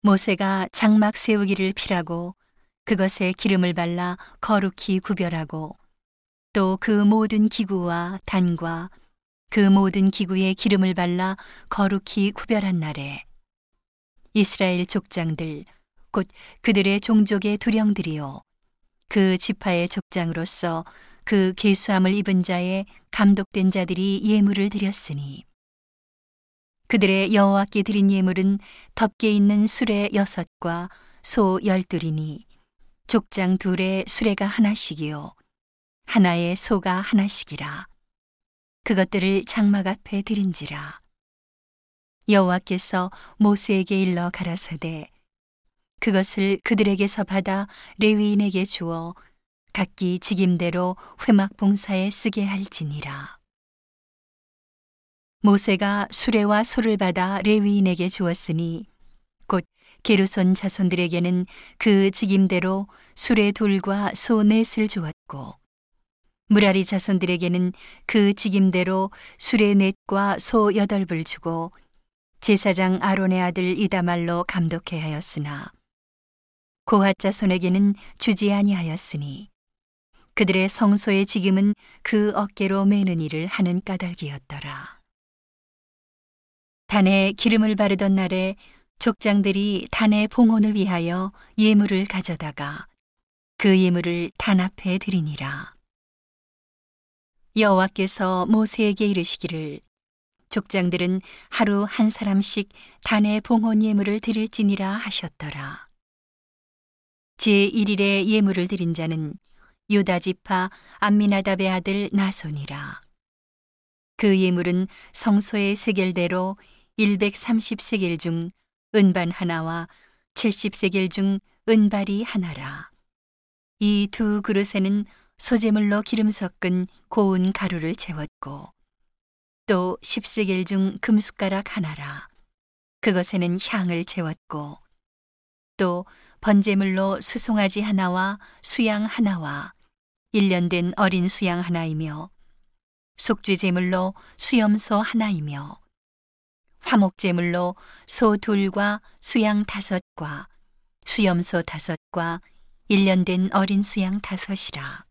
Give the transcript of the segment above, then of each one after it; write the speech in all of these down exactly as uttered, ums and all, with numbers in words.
모세가 장막 세우기를 피라고 그것에 기름을 발라 거룩히 구별하고 또 그 모든 기구와 단과 그 모든 기구에 기름을 발라 거룩히 구별한 날에 이스라엘 족장들 곧 그들의 종족의 두령들이요 그 지파의 족장으로서 그 계수함을 입은 자의 감독된 자들이 예물을 드렸으니 그들의 여호와께 드린 예물은 덮개 있는 수레 여섯과 소 열둘이니 족장 둘의 수레가 하나씩이요 하나의 소가 하나씩이라. 그것들을 장막 앞에 드린지라. 여호와께서 모세에게 일러 가라사대 그것을 그들에게서 받아 레위인에게 주어 각기 직임대로 회막 봉사에 쓰게 할지니라. 모세가 수레와 소를 받아 레위인에게 주었으니 곧 게르손 자손들에게는 그 직임대로 수레 돌과 소 넷을 주었고 므라리 자손들에게는 그 직임대로 수레 넷과 소 여덟을 주고 제사장 아론의 아들 이다말로 감독해 하였으나 고핫 자손에게는 주지 아니하였으니 그들의 성소의 지금은 그 어깨로 매는 일을 하는 까닭이었더라. 단에 기름을 바르던 날에 족장들이 단의 봉헌을 위하여 예물을 가져다가 그 예물을 단 앞에 드리니라. 여호와께서 모세에게 이르시기를 족장들은 하루 한 사람씩 단의 봉헌 예물을 드릴지니라 하셨더라. 제일 일일에 예물을 드린 자는 유다지파 안미나답의 아들 나손이라. 그 예물은 성소의 세겔대로 백삼십 세겔 중 은반 하나와 칠십 세겔 중 은발이 하나라. 이 두 그릇에는 소재물로 기름 섞은 고운 가루를 채웠고 또 십 세겔 중 금숟가락 하나라. 그것에는 향을 채웠고 또 번제물로 수송아지 하나와 수양 하나와 일 년 된 어린 수양 하나이며 속죄제물로 수염소 하나이며 화목제물로 소 둘과 수양 다섯과 수염소 다섯과 일 년 된 어린 수양 다섯이라.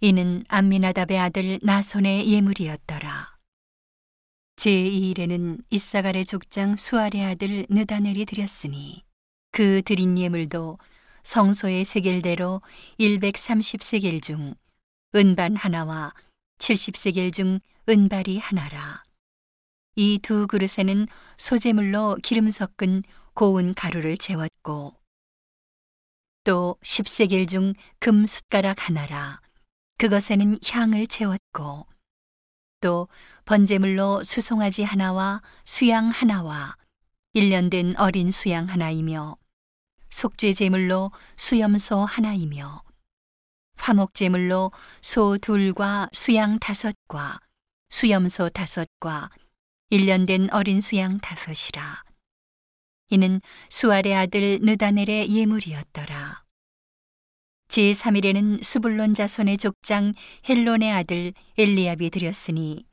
이는 안미나답의 아들 나손의 예물이었더라. 제이 일에는 이사갈의 족장 수아르의 아들 느다넬이 드렸으니 그 드린 예물도 성소의 세겔대로 백삼십 세겔 중 은반 하나와 칠십 세겔 중 은발이 하나라. 이 두 그릇에는 소재물로 기름 섞은 고운 가루를 채웠고 또 십 세겔 중 금 숟가락 하나라. 그것에는 향을 채웠고 또 번제물로 수송아지 하나와 수양 하나와 일 년 된 어린 수양 하나이며 속죄제물로 수염소 하나이며 화목제물로 소 둘과 수양 다섯과 수염소 다섯과 일 년 된 어린 수양 다섯이라. 이는 수아르의 아들 느다넬의 예물이었더라. 제삼 일에는 수불론 자손의 족장 헬론의 아들 엘리압이 드렸으니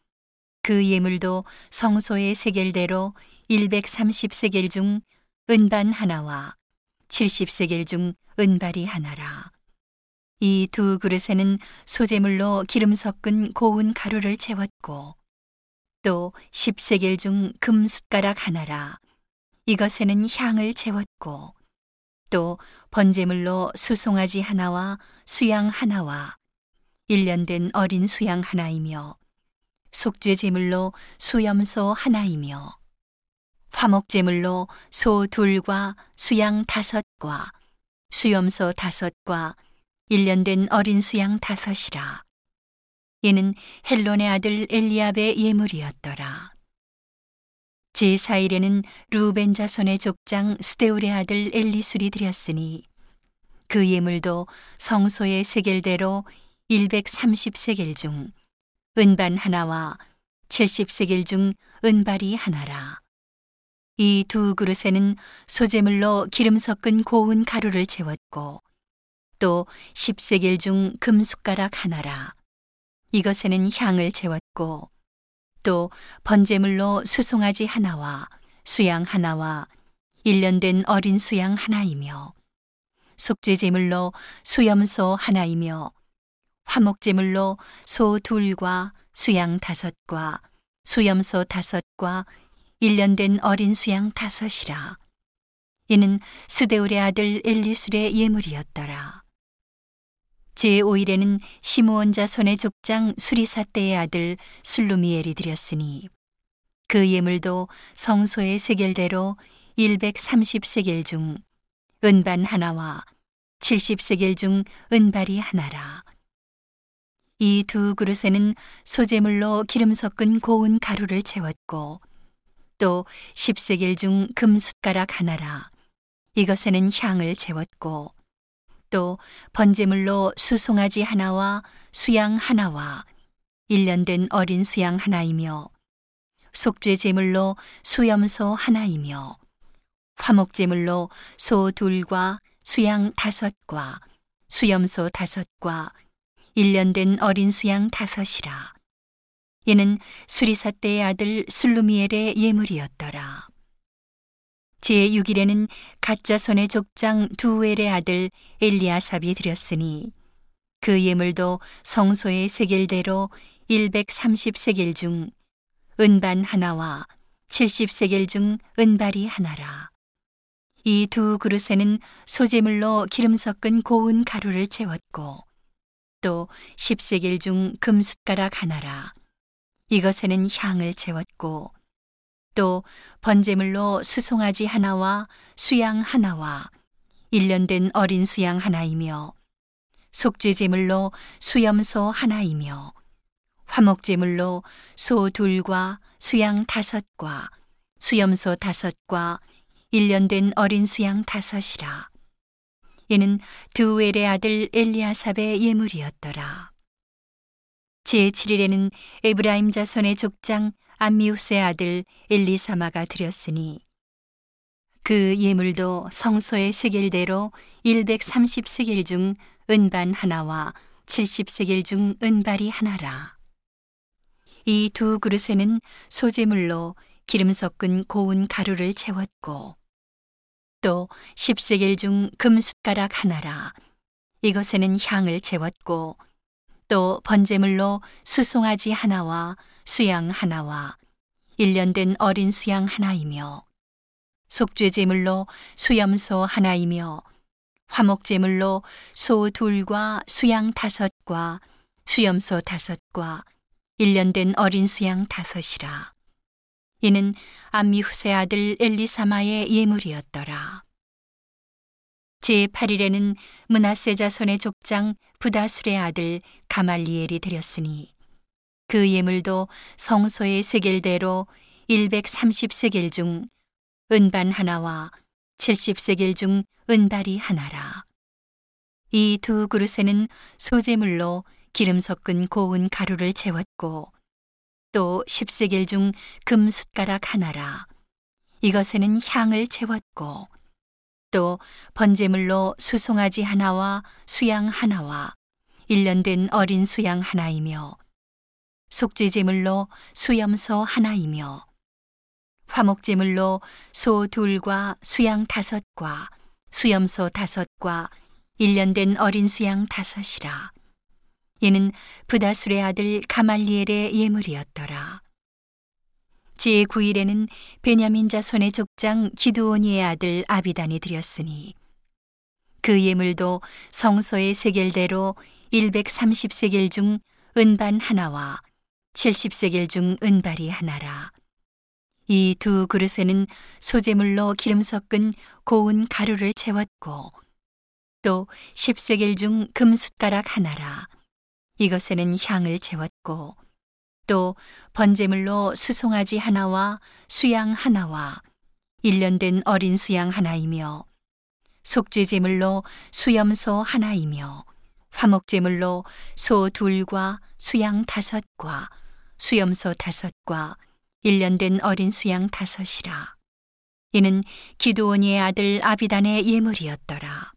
그 예물도 성소의 세겔대로 백삼십 세겔 중 은반 하나와 칠십 세겔 중 은발이 하나라. 이 두 그릇에는 소재물로 기름 섞은 고운 가루를 채웠고 또 십 세겔 중 금 숟가락 하나라. 이것에는 향을 채웠고 또 번제물로 수송아지 하나와 수양 하나와 일 년 된 어린 수양 하나이며 속죄제물로 수염소 하나이며 화목제물로 소 둘과 수양 다섯과 수염소 다섯과 일 년 된 어린 수양 다섯이라. 이는 헬론의 아들 엘리압의 예물이었더라. 제사 일에는 루벤 자손의 족장 스데울의 아들 엘리술이 드렸으니 그 예물도 성소의 세겔대로 백삼십 세겔 중 은반 하나와 칠십 세겔 중 은발이 하나라. 이 두 그릇에는 소재물로 기름 섞은 고운 가루를 채웠고 또 십 세겔 중 금 숟가락 하나라. 이것에는 향을 채웠고 또 번제물로 수송아지 하나와 수양 하나와 일 년 된 어린 수양 하나이며 속죄 제물로 수염소 하나이며 화목 제물로 소 둘과 수양 다섯과 수염소 다섯과 일 년 된 어린 수양 다섯이라. 이는 스데울의 아들 엘리술의 예물이었더라. 제오 일에는 시므온 자손의 족장 수리사 때의 아들 술루미엘이 드렸으니 그 예물도 성소의 세겔대로 백삼십 세겔 중 은반 하나와 칠십 세겔 중 은발이 하나라. 이 두 그릇에는 소재물로 기름 섞은 고운 가루를 채웠고 또 십 세겔 중 금숟가락 하나라. 이것에는 향을 채웠고 또 번제물로 수송아지 하나와 수양 하나와 일 년 된 어린 수양 하나이며 속죄 제물로 수염소 하나이며 화목 제물로 소 둘과 수양 다섯과 수염소 다섯과 일 년 된 어린 수양 다섯이라. 이는 수리사 때의 아들 술루미엘의 예물이었더라. 제육 일에는 갓자손의 족장 두엘의 아들 엘리아삽이 드렸으니 그 예물도 성소의 세겔대로 백삼십 세겔 중 은반 하나와 칠십 세겔 중 은발이 하나라. 이 두 그릇에는 소재물로 기름 섞은 고운 가루를 채웠고 또 십 세겔 중 금숟가락 하나라. 이것에는 향을 채웠고 또 번제물로 수송아지 하나와 수양 하나와 일 년 된 어린 수양 하나이며 속죄 제물로 수염소 하나이며 화목 제물로 소 둘과 수양 다섯과 수염소 다섯과 일 년 된 어린 수양 다섯이라. 이는 두엘의 아들 엘리아삽의 예물이었더라. 제칠 일에는 에브라임 자손의 족장 안미우스의 아들 엘리사마가 드렸으니 그 예물도 성소의 세겔대로 백삼십 세겔 중 은반 하나와 칠십 세겔 중 은발이 하나라. 이 두 그릇에는 소재물로 기름 섞은 고운 가루를 채웠고 또 십 세겔 중 금숟가락 하나라. 이것에는 향을 채웠고 또 번제물로 수송아지 하나와 수양 하나와 일 년 된 어린 수양 하나이며 속죄 제물로 수염소 하나이며 화목 제물로 소 둘과 수양 다섯과 수염소 다섯과 일 년 된 어린 수양 다섯이라. 이는 암미후세 아들 엘리사마의 예물이었더라. 제팔 일에는 므낫세 자손의 족장 부다술의 아들 가말리엘이 드렸으니 그 예물도 성소의 세겔대로 백삼십 세겔 중 은반 하나와 칠십 세겔 중 은발이 하나라. 이 두 그릇에는 소재물로 기름 섞은 고운 가루를 채웠고 또 십 세겔 중 금숟가락 하나라. 이것에는 향을 채웠고 또 번제물로 수송아지 하나와 수양 하나와 일 년 된 어린 수양 하나이며 속죄 제물로 수염소 하나이며 화목 제물로 소 둘과 수양 다섯과 수염소 다섯과 일 년 된 어린 수양 다섯이라. 이는 부다술의 아들 가말리엘의 예물이었더라. 제구 일에는 베냐민 자손의 족장 기두온이의 아들 아비단이 드렸으니 그 예물도 성소의 세겔대로 백삼십 세겔 중 은반 하나와 칠십 세겔 중 은발이 하나라. 이 두 그릇에는 소재물로 기름 섞은 고운 가루를 채웠고 또 십 세겔 중 금숟가락 하나라. 이것에는 향을 채웠고 또 번제물로 수송아지 하나와 수양 하나와 일 년 된 어린 수양 하나이며 속죄 제물로 수염소 하나이며 화목 제물로 소 둘과 수양 다섯과 수염소 다섯과 일 년 된 어린 수양 다섯이라. 이는 기두온이의 아들 아비단의 예물이었더라.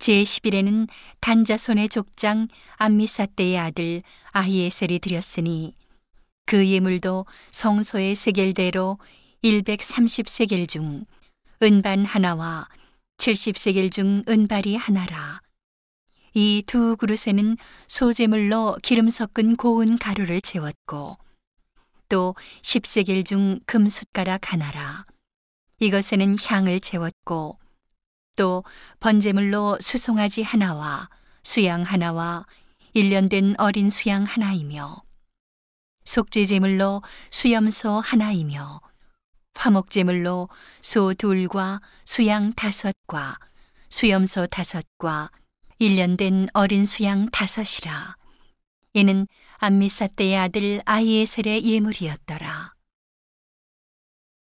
제십 일에는 단자손의 족장 안미삿대의 아들 아히에셀이 드렸으니 그 예물도 성소의 세겔대로 백삼십 세겔 중 은반 하나와 칠십 세겔 중 은발이 하나라. 이 두 그릇에는 소재물로 기름 섞은 고운 가루를 채웠고 또 십 세겔 중 금숟가락 하나라. 이것에는 향을 채웠고 또 번제물로 수송아지 하나와 수양 하나와 일 년 된 어린 수양 하나이며 속죄제물로 수염소 하나이며 화목제물로 소 둘과 수양 다섯과 수염소 다섯과 일 년 된 어린 수양 다섯이라. 이는 안미삿대의 아들 아히에셀의 예물이었더라.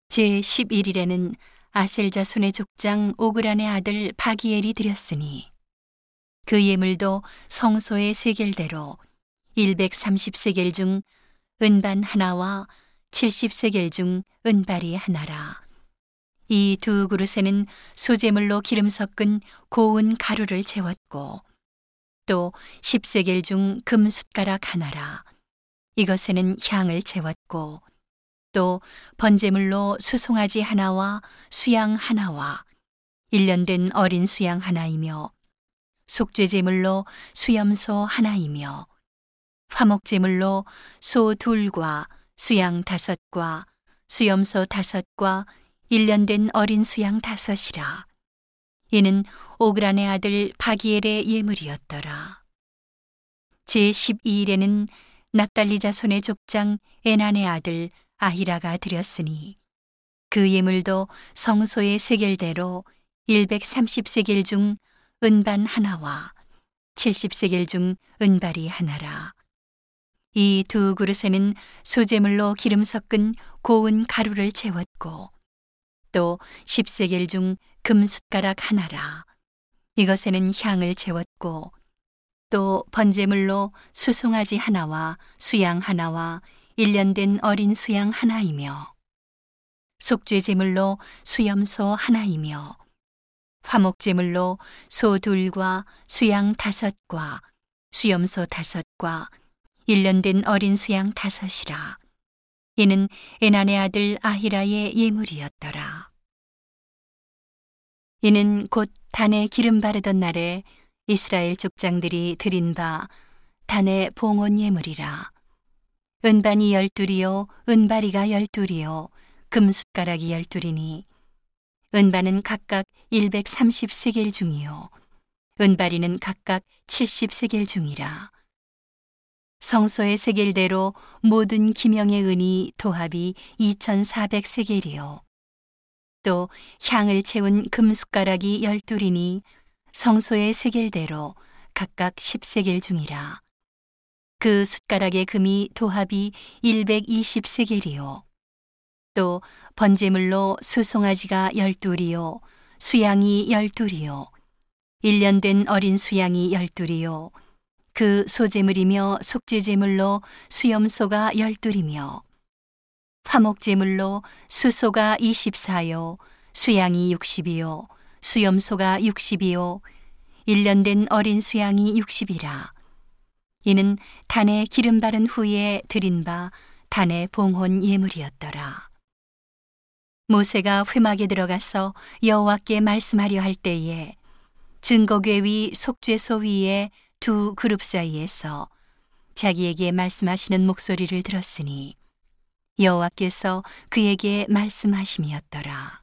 제십일 일에는 아셀자손의 족장 오그란의 아들 파기엘이 드렸으니 그 예물도 성소의 세겔대로 백삼십 세겔 중 은반 하나와 칠십 세겔 중 은발이 하나라. 이 두 그릇에는 소재물로 기름 섞은 고운 가루를 채웠고 또 십 세겔 중 금숟가락 하나라. 이것에는 향을 채웠고 또 번제물로 수송아지 하나와 수양 하나와 일 년 된 어린 수양 하나이며 속죄제물로 수염소 하나이며 화목제물로 소 둘과 수양 다섯과 수염소 다섯과 일 년 된 어린 수양 다섯이라. 이는 오그란의 아들 파기엘의 예물이었더라. 제십이 일에는 납달리 자손의 족장 에난의 아들 아히라가 드렸으니 그 예물도 성소의 세겔대로 백삼십 세겔 중 은반 하나와 칠십 세겔 중 은발이 하나라. 이 두 그릇에는 소재물로 기름 섞은 고운 가루를 채웠고 또 십 세겔 중 금숟가락 하나라. 이것에는 향을 채웠고 또 번제물로 수송아지 하나와 수양 하나와 일 년 된 어린 수양 하나이며 속죄제물로 수염소 하나이며 화목제물로 소 둘과 수양 다섯과 수염소 다섯과 일 년 된 어린 수양 다섯이라. 이는 에난의 아들 아히라의 예물이었더라. 이는 곧 단에 기름 바르던 날에 이스라엘 족장들이 드린 바 단의 봉헌 예물이라. 은반이 열둘이요 은바리가 열둘이요 금숟가락이 열둘이니 은반은 각각 백삼십 세겔 중이요 은바리는 각각 칠십 세겔 중이라. 성소의 세겔대로 모든 기명의 은이 도합이 이천사백 세겔이요. 또 향을 채운 금숟가락이 열둘이니 성소의 세겔대로 각각 십 세겔 중이라. 그 숟가락의 금이 도합이 백이십 세겔이요. 또 번제물로 수송아지가 열둘이요. 수양이 열둘이요. 일 년 된 어린 수양이 열둘이요. 그 소재물이며 속죄제물로 수염소가 열둘이며 화목제물로 수소가 이십사요 수양이 육십이요 수염소가 육십이요 일 년 된 어린 수양이 육십이라. 이는 단에 기름 바른 후에 드린 바 단의 봉헌 예물이었더라. 모세가 회막에 들어가서 여호와께 말씀하려 할 때에 증거궤 위 속죄소 위에 두 그룹 사이에서 자기에게 말씀하시는 목소리를 들었으니 여호와께서 그에게 말씀하심이었더라.